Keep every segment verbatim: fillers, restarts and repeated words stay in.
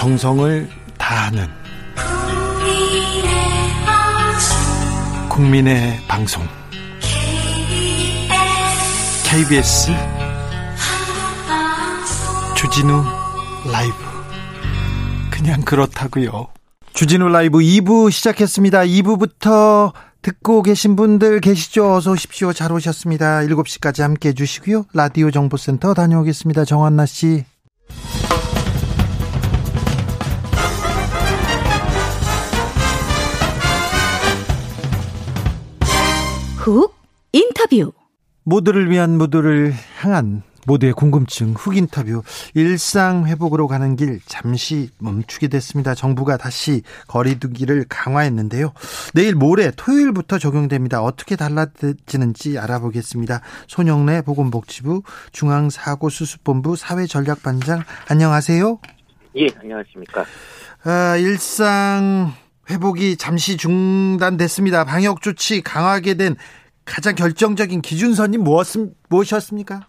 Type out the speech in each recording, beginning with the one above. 정성을 다하는 국민의 방송 케이비에스 주진우 라이브, 그냥 그렇다고요. 주진우 라이브 이 부 시작했습니다. 이 부부터 듣고 계신 분들 계시죠? 어서 오십시오. 잘 오셨습니다. 일곱 시까지 함께해 주시고요. 라디오 정보센터 다녀오겠습니다. 정한나 씨. 훅 인터뷰. 모두를 위한, 모두를 향한, 모두의 궁금증 훅 인터뷰. 일상 회복으로 가는 길 잠시 멈추게 됐습니다. 정부가 다시 거리두기를 강화했는데요, 내일 모레 토요일부터 적용됩니다. 어떻게 달라지는지 알아보겠습니다. 손영래 보건복지부 중앙사고수습본부 사회전략반장, 안녕하세요. 예, 안녕하십니까. 아, 일상 회복이 잠시 중단됐습니다. 방역조치 강화하게 된 가장 결정적인 기준선이 무엇이었습니까?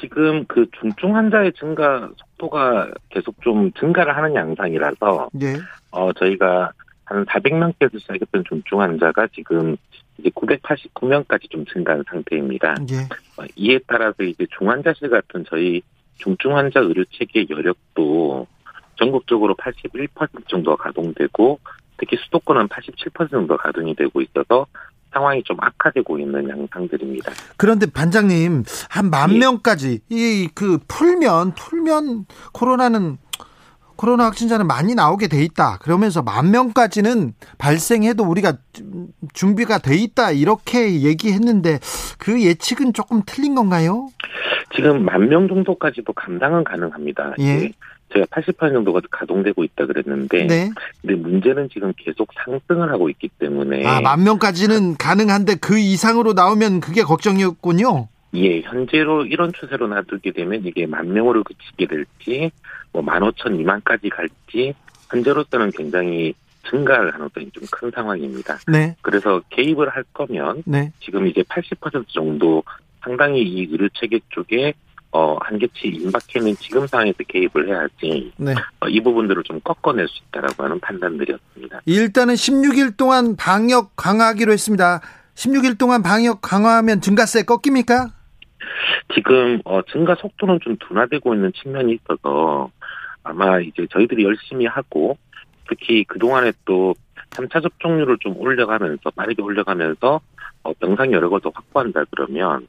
지금 그 중증 환자의 증가 속도가 계속 좀 증가를 하는 양상이라서, 네. 어, 저희가 한 사백 명께서 시작했던 중증 환자가 지금 이제 구백팔십구 명까지 좀 증가한 상태입니다. 네. 어, 이에 따라서 이제 중환자실 같은 저희 중증 환자 의료 체계의 여력도 전국적으로 팔십일 퍼센트 정도가 가동되고, 특히 수도권은 팔십칠 퍼센트 정도 가동이 되고 있어서 상황이 좀 악화되고 있는 양상들입니다. 그런데 반장님, 한 만 예. 명까지 이 그 풀면 풀면 코로나는 코로나 확진자는 많이 나오게 돼 있다. 그러면서 만 명까지는 발생해도 우리가 준비가 돼 있다, 이렇게 얘기했는데 그 예측은 조금 틀린 건가요? 지금 만 명 정도까지도 감당은 가능합니다. 예. 제가 팔십 퍼센트 정도가 가동되고 있다 그랬는데, 네. 근데 문제는 지금 계속 상승을 하고 있기 때문에. 아, 만 명까지는 가능한데 그 이상으로 나오면 그게 걱정이었군요. 예, 현재로 이런 추세로 놔두게 되면 이게 만 명으로 그치게 될지, 뭐 만 오천 미만까지 갈지, 현재로서는 굉장히 증가할 가능성이 좀 큰 상황입니다. 네. 그래서 개입을 할 거면, 네. 지금 이제 팔십 퍼센트 정도 상당히 이 의료 체계 쪽에 어, 한계치 임박해는 지금 상황에서 개입을 해야지, 네. 어, 이 부분들을 좀 꺾어낼 수 있다라고 하는 판단들이었습니다. 일단은 십육 일 동안 방역 강화하기로 했습니다. 십육 일 동안 방역 강화하면 증가세 꺾입니까? 지금 어, 증가 속도는 좀 둔화되고 있는 측면이 있어서 아마 이제 저희들이 열심히 하고, 특히 그동안에 또 삼 차 접종률을 좀 올려가면서, 빠르게 올려가면서 어, 병상 여력을 더 확보한다 그러면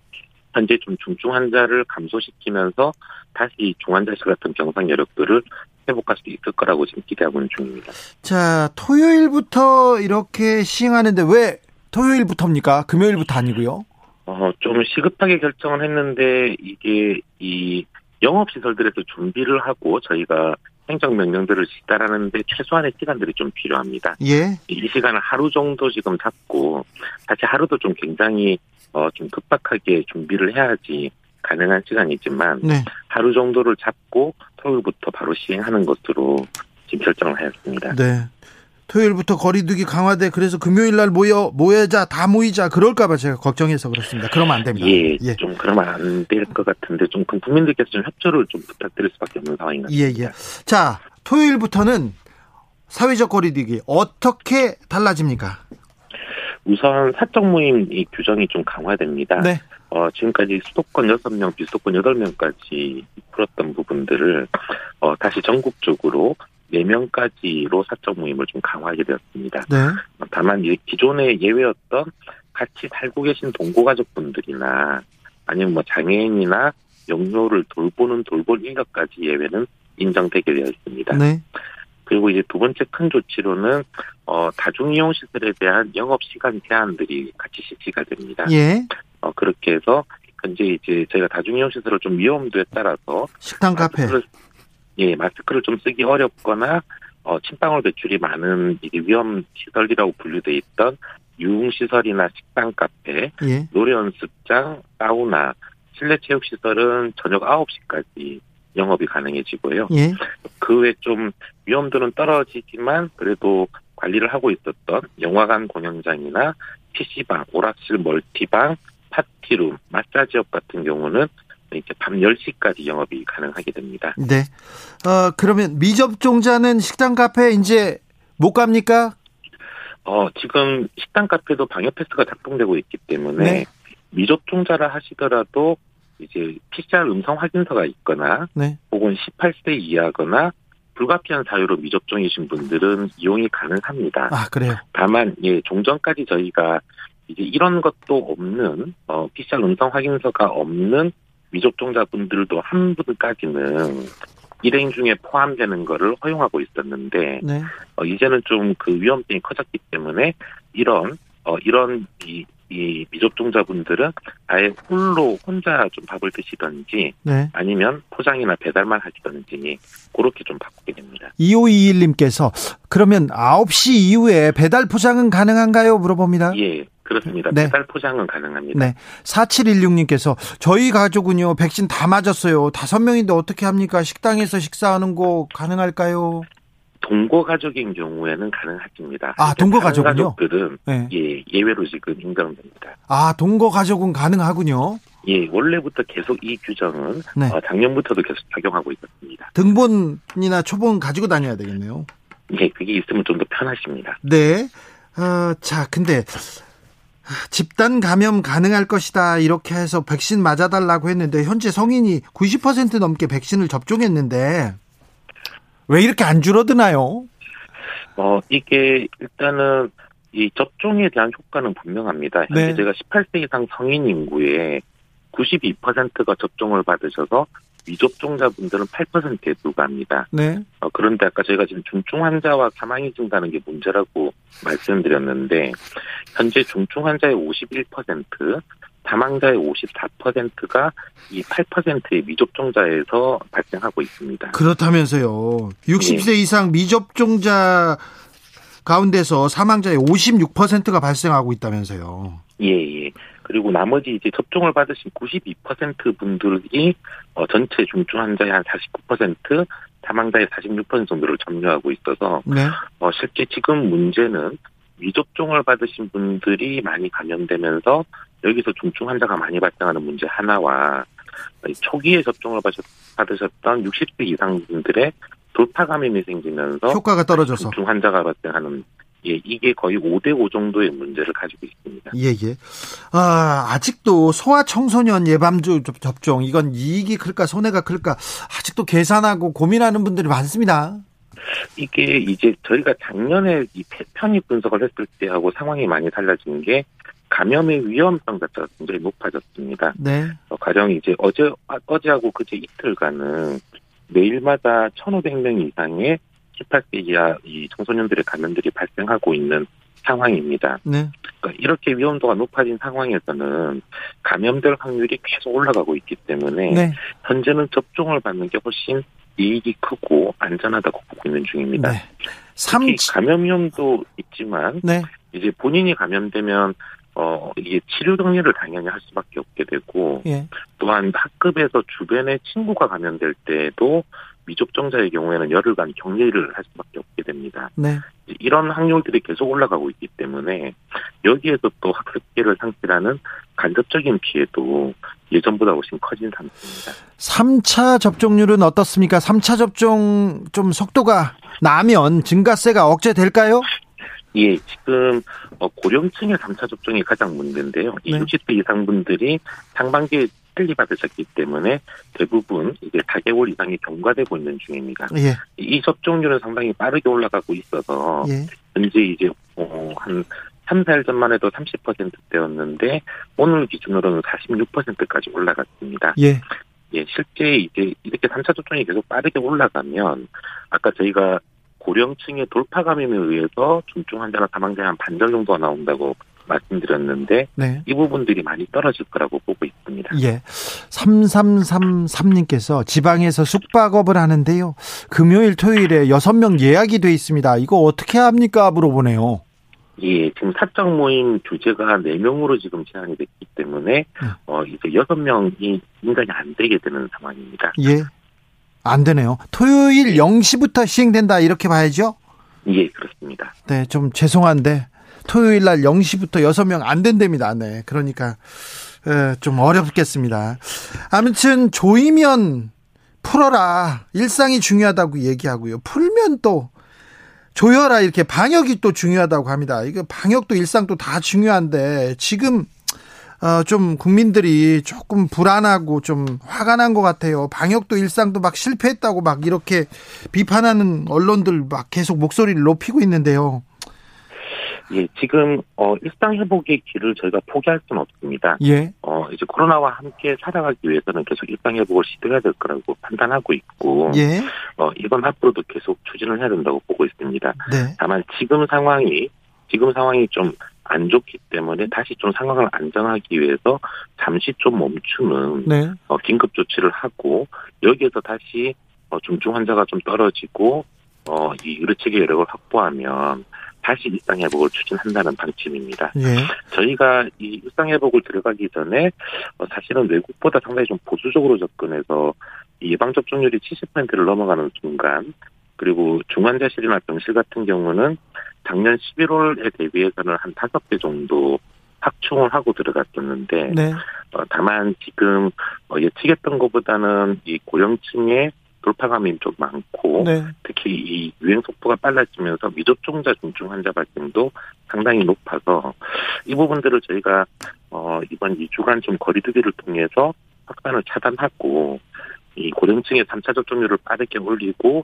현재 좀 중증 환자를 감소시키면서 다시 중환자실 같은 병상 여력들을 회복할 수 있을 거라고 지금 기대하고 있는 중입니다. 자, 토요일부터 이렇게 시행하는데 왜 토요일부터입니까? 금요일부터 아니고요? 어, 좀 시급하게 결정을 했는데, 이게 이 영업시설들에서 준비를 하고 저희가 행정명령들을 시달하는데 최소한의 시간들이 좀 필요합니다. 예. 이 시간을 하루 정도 지금 잡고, 사실 하루도 좀 굉장히 어, 좀 급박하게 준비를 해야지 가능한 시간이지만, 네. 하루 정도를 잡고 토요일부터 바로 시행하는 것으로 지금 결정을 하였습니다. 네. 토요일부터 거리두기 강화돼, 그래서 금요일날 모여 모여자 다 모이자 그럴까 봐 제가 걱정해서 그렇습니다. 그러면 안 됩니다. 예, 예. 좀 그러면 안 될 것 같은데 좀 국민들께서 좀 협조를 좀 부탁드릴 수밖에 없는 상황인 것 같습니다. 예, 예. 자, 토요일부터는 사회적 거리두기 어떻게 달라집니까? 우선 사적 모임 이 규정이 좀 강화됩니다. 네. 어, 지금까지 수도권 여섯 명, 비수도권 여덟 명까지 풀었던 부분들을 어, 다시 전국적으로 네 명까지로 사적 모임을 좀 강화하게 되었습니다. 네. 어, 다만 이제 기존에 예외였던 같이 살고 계신 동고가족분들이나 아니면 뭐 장애인이나 영유아를 돌보는 돌볼 인력까지 예외는 인정되게 되었습니다. 네. 그리고 이제 두 번째 큰 조치로는 어, 다중이용시설에 대한 영업시간 제한들이 같이 실시가 됩니다. 예. 어, 그렇게 해서 현재 이제 저희가 다중이용시설을 좀 위험도에 따라서 식당, 카페, 마스크를, 예, 마스크를 좀 쓰기 어렵거나 어, 침방울 배출이 많은 이제 위험시설이라고 분류돼 있던 유흥시설이나 식당, 카페, 예. 노래연습장, 사우나, 실내체육시설은 저녁 아홉 시까지 영업이 가능해지고요. 예. 그 외 좀 위험도는 떨어지지만 그래도 관리를 하고 있었던 영화관, 공연장이나 피시방, 오락실, 멀티방, 파티룸, 마사지업 같은 경우는 이렇게 밤 열 시까지 영업이 가능하게 됩니다. 네. 어, 그러면 미접종자는 식당 카페 이제 못 갑니까? 어, 지금 식당 카페도 방역 패스가 작동되고 있기 때문에 네. 미접종자라 하시더라도 이제 피씨아르 음성 확인서가 있거나 네. 혹은 열여덟 세 이하거나 불가피한 사유로 미접종이신 분들은 이용이 가능합니다. 아, 그래요? 다만 예, 종전까지 저희가 이제 이런 것도 없는 어, 피씨아르 음성 확인서가 없는 미접종자분들도 한 분까지는 일행 중에 포함되는 거를 허용하고 있었는데 네. 어, 이제는 좀 그 위험성이 커졌기 때문에 이런 어, 이런 이, 이 미접종자분들은 아예 홀로 혼자 좀 밥을 드시든지 네. 아니면 포장이나 배달만 하시든지 그렇게 좀 바꾸게 됩니다. 이오이일 님께서 그러면 아홉 시 이후에 배달 포장은 가능한가요? 물어봅니다. 예. 그렇습니다. 네. 배달 포장은 가능합니다. 네. 사칠일육 님께서 저희 가족은요. 백신 다 맞았어요. 다섯 명인데 어떻게 합니까? 식당에서 식사하는 거 가능할까요? 동거 가족인 경우에는 가능합니다. 아, 동거 가족은요? 가족들은 네. 예, 예외로 지금 인정됩니다. 아, 동거 가족은 가능하군요. 예, 원래부터 계속 이 규정은 네. 어, 작년부터도 계속 작용하고 있었습니다. 등본이나 초본 가지고 다녀야 되겠네요. 예, 그게 있으면 좀 더 편하십니다. 네. 어, 자, 근데 집단 감염 가능할 것이다 이렇게 해서 백신 맞아달라고 했는데 현재 성인이 구십 퍼센트 넘게 백신을 접종했는데 왜 이렇게 안 줄어드나요? 어 이게 일단은 이 접종에 대한 효과는 분명합니다. 현재 네. 제가 열여덟 세 이상 성인 인구의 구십이 퍼센트가 접종을 받으셔서 미접종자분들은 팔 퍼센트에 불과합니다. 네. 어, 그런데 아까 저희가 지금 중증 환자와 사망이 증가하는 게 문제라고 말씀드렸는데 현재 중증 환자의 오십일 퍼센트, 사망자의 오십사 퍼센트가 이 팔 퍼센트의 미접종자에서 발생하고 있습니다. 그렇다면서요. 육십 세 네. 이상 미접종자 가운데서 사망자의 오십육 퍼센트가 발생하고 있다면서요. 예, 예. 그리고 나머지 이제 접종을 받으신 구십이 퍼센트 분들이 어, 전체 중증 환자의 한 사십구 퍼센트, 사망자의 사십육 퍼센트 정도를 점유하고 있어서 네. 어, 실제 지금 문제는 미접종을 받으신 분들이 많이 감염되면서 여기서 중증 환자가 많이 발생하는 문제 하나와 초기에 접종을 받으셨던 육십 세 이상 분들의 돌파 감염이 생기면서 효과가 떨어져서 중증 환자가 발생하는 예, 이게 거의 오 대 오 정도의 문제를 가지고 있습니다. 예, 예. 아, 아직도 소아청소년 예방주 접종, 이건 이익이 클까, 손해가 클까, 아직도 계산하고 고민하는 분들이 많습니다. 이게 이제 저희가 작년에 이 편입 분석을 했을 때하고 상황이 많이 달라진 게 감염의 위험성 자체가 굉장히 높아졌습니다. 네. 어, 가령 이제 어제, 어제하고 그제 이틀간은 매일마다 천오백 명 이상의 십팔 세 이하 이 청소년들의 감염들이 발생하고 있는 상황입니다. 네. 그러니까 이렇게 위험도가 높아진 상황에서는 감염될 확률이 계속 올라가고 있기 때문에 네. 현재는 접종을 받는 게 훨씬 이익이 크고 안전하다고 보고 있는 중입니다. 네. 삼... 특히 감염 위험도 있지만 네. 이제 본인이 감염되면 어 이게 치료 격리를 당연히 할 수밖에 없게 되고 예. 또한 학급에서 주변의 친구가 감염될 때도 미접종자의 경우에는 열흘간 격리를 할 수밖에 없게 됩니다. 네. 이런 확률들이 계속 올라가고 있기 때문에 여기에서 또 학습 기회를 상실하는 간접적인 피해도 예전보다 훨씬 커진 상태입니다. 삼 차 접종률은 어떻습니까? 삼 차 접종 좀 속도가 나면 증가세가 억제될까요? 예, 지금 고령층의 삼 차 접종이 가장 문제인데요. 네. 육십 대 이상 분들이 상반기에 빨리 받으셨기 때문에 대부분 이제 사 개월 이상이 경과되고 있는 중입니다. 예. 이 접종률은 상당히 빠르게 올라가고 있어서 예. 현재 이제 어, 한 삼, 사 일 전만 해도 삼십 퍼센트대였는데 오늘 기준으로는 사십육 퍼센트까지 올라갔습니다. 예. 예, 실제 이제 이렇게 삼 차 접종이 계속 빠르게 올라가면 아까 저희가 고령층의 돌파 감염에 의해서 중증 환자나 사망자 한 반절 정도가 나온다고 말씀드렸는데 네. 이 부분들이 많이 떨어질 거라고 보고 있습니다. 예. 삼삼삼삼 님께서 지방에서 숙박업을 하는데요. 금요일 토요일에 여섯 명 예약이 돼 있습니다. 이거 어떻게 합니까? 물어보네요. 예, 지금 사적 모임 규제가 네 명으로 지금 제한이 됐기 때문에 네. 어 이제 여섯 명이 인간이 안 되게 되는 상황입니다. 예. 안 되네요. 토요일 영 시부터 시행된다 이렇게 봐야죠? 예, 그렇습니다. 네, 좀 죄송한데 토요일 날 영 시부터 여섯 명 안 된답니다. 네. 그러니까 좀 어렵겠습니다. 아무튼 조이면 풀어라, 일상이 중요하다고 얘기하고요, 풀면 또 조여라, 이렇게 방역이 또 중요하다고 합니다. 이거 방역도 일상도 다 중요한데 지금 어, 좀 국민들이 조금 불안하고 좀 화가 난 것 같아요. 방역도 일상도 막 실패했다고 막 이렇게 비판하는 언론들 막 계속 목소리를 높이고 있는데요. 예, 지금 어, 일상 회복의 길을 저희가 포기할 수는 없습니다. 예. 어, 이제 코로나와 함께 살아가기 위해서는 계속 일상 회복을 시도해야 될 거라고 판단하고 있고, 예. 어, 이건 앞으로도 계속 추진을 해야 된다고 보고 있습니다. 네. 다만 지금 상황이 지금 상황이 좀 안 좋기 때문에 다시 좀 상황을 안정하기 위해서 잠시 좀 멈추는, 네. 어, 긴급 조치를 하고, 여기에서 다시 어, 중증 환자가 좀 떨어지고 어, 이 의료체계 여력을 확보하면 다시 일상회복을 추진한다는 방침입니다. 예. 저희가 이 일상회복을 들어가기 전에 사실은 외국보다 상당히 좀 보수적으로 접근해서 예방접종률이 칠십 퍼센트를 넘어가는 순간, 그리고 중환자실이나 병실 같은 경우는 작년 십일월에 대비해서는 한 다섯 배 정도 확충을 하고 들어갔었는데, 네. 어, 다만 지금 예측했던 것보다는 이 고령층의 돌파감이 좀 많고, 네. 특히 이 유행 속도가 빨라지면서 미접종자 중증 환자 발생도 상당히 높아서 이 부분들을 저희가 어 이번 이 주간 좀 거리두기를 통해서 확산을 차단하고, 이 고령층의 삼 차 접종률을 빠르게 올리고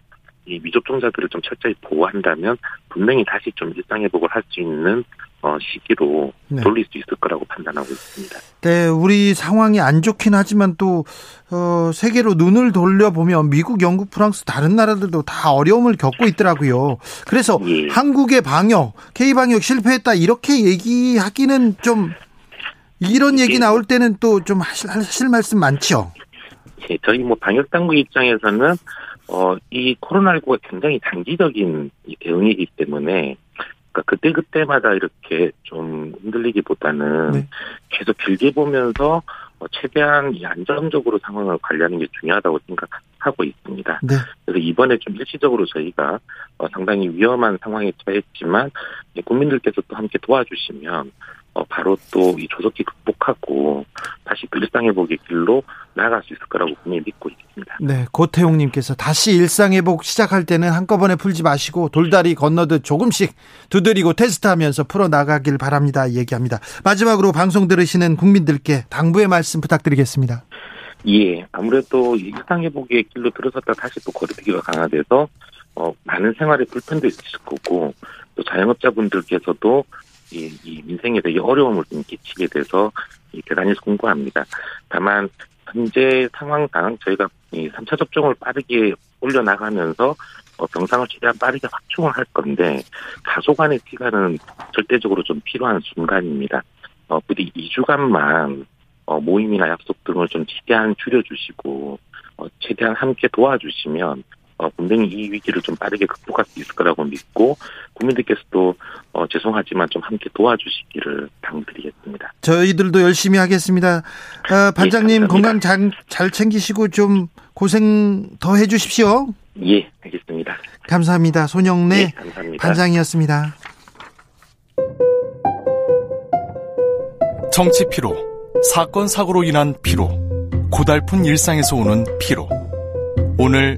이 미접종자들을 좀 철저히 보호한다면 분명히 다시 좀 일상 회복을 할 수 있는 어, 시기로, 네. 돌릴 수 있을 거라고 판단하고 있습니다. 네, 우리 상황이 안 좋긴 하지만 또 어, 세계로 눈을 돌려보면 미국, 영국, 프랑스 다른 나라들도 다 어려움을 겪고 있더라고요. 그래서 예. 한국의 방역, K방역 실패했다 이렇게 얘기하기는 좀, 이런 얘기 나올 때는 또 좀 하실, 하실 말씀 많죠? 예, 저희 뭐 방역당국 입장에서는 어, 이 코로나십구가 굉장히 단기적인 대응이기 때문에 그때그때마다 이렇게 좀 흔들리기보다는, 네. 계속 길게 보면서 최대한 안정적으로 상황을 관리하는 게 중요하다고 생각하고 있습니다. 네. 그래서 이번에 좀 일시적으로 저희가 상당히 위험한 상황에 처했지만 국민들께서 또 함께 도와주시면 바로 또 이 조속히 극복하고 다시 일상회복의 길로 나아갈 수 있을 거라고 분명히 믿고 있습니다. 네, 고태용님께서 다시 일상회복 시작할 때는 한꺼번에 풀지 마시고 돌다리 건너듯 조금씩 두드리고 테스트하면서 풀어나가길 바랍니다, 얘기합니다. 마지막으로 방송 들으시는 국민들께 당부의 말씀 부탁드리겠습니다. 예, 아무래도 일상회복의 길로 들어섰다 다시 또 거리두기가 강화돼서 어, 많은 생활에 불편도 있을 거고, 또 자영업자분들께서도 이, 이 민생에 되게 어려움을 좀 끼치게 돼서 이 대단히 송구합니다. 다만 현재 상황상 저희가 이 삼 차 접종을 빠르게 올려나가면서 병상을 최대한 빠르게 확충을 할 건데, 다소간의 시간은 절대적으로 좀 필요한 순간입니다. 어, 부디 이 주간만 어, 모임이나 약속 등을 좀 최대한 줄여주시고 어, 최대한 함께 도와주시면 어, 분명히 이 위기를 좀 빠르게 극복할 수 있을 거라고 믿고, 국민들께서도 어, 죄송하지만 좀 함께 도와주시기를 당부드리겠습니다. 저희들도 열심히 하겠습니다. 어, 반장님, 예, 건강 잘, 잘 챙기시고 좀 고생 더 해주십시오. 예, 알겠습니다. 감사합니다. 손영래, 예, 감사합니다. 반장이었습니다. 정치 피로, 사건 사고로 인한 피로, 고달픈 일상에서 오는 피로, 오늘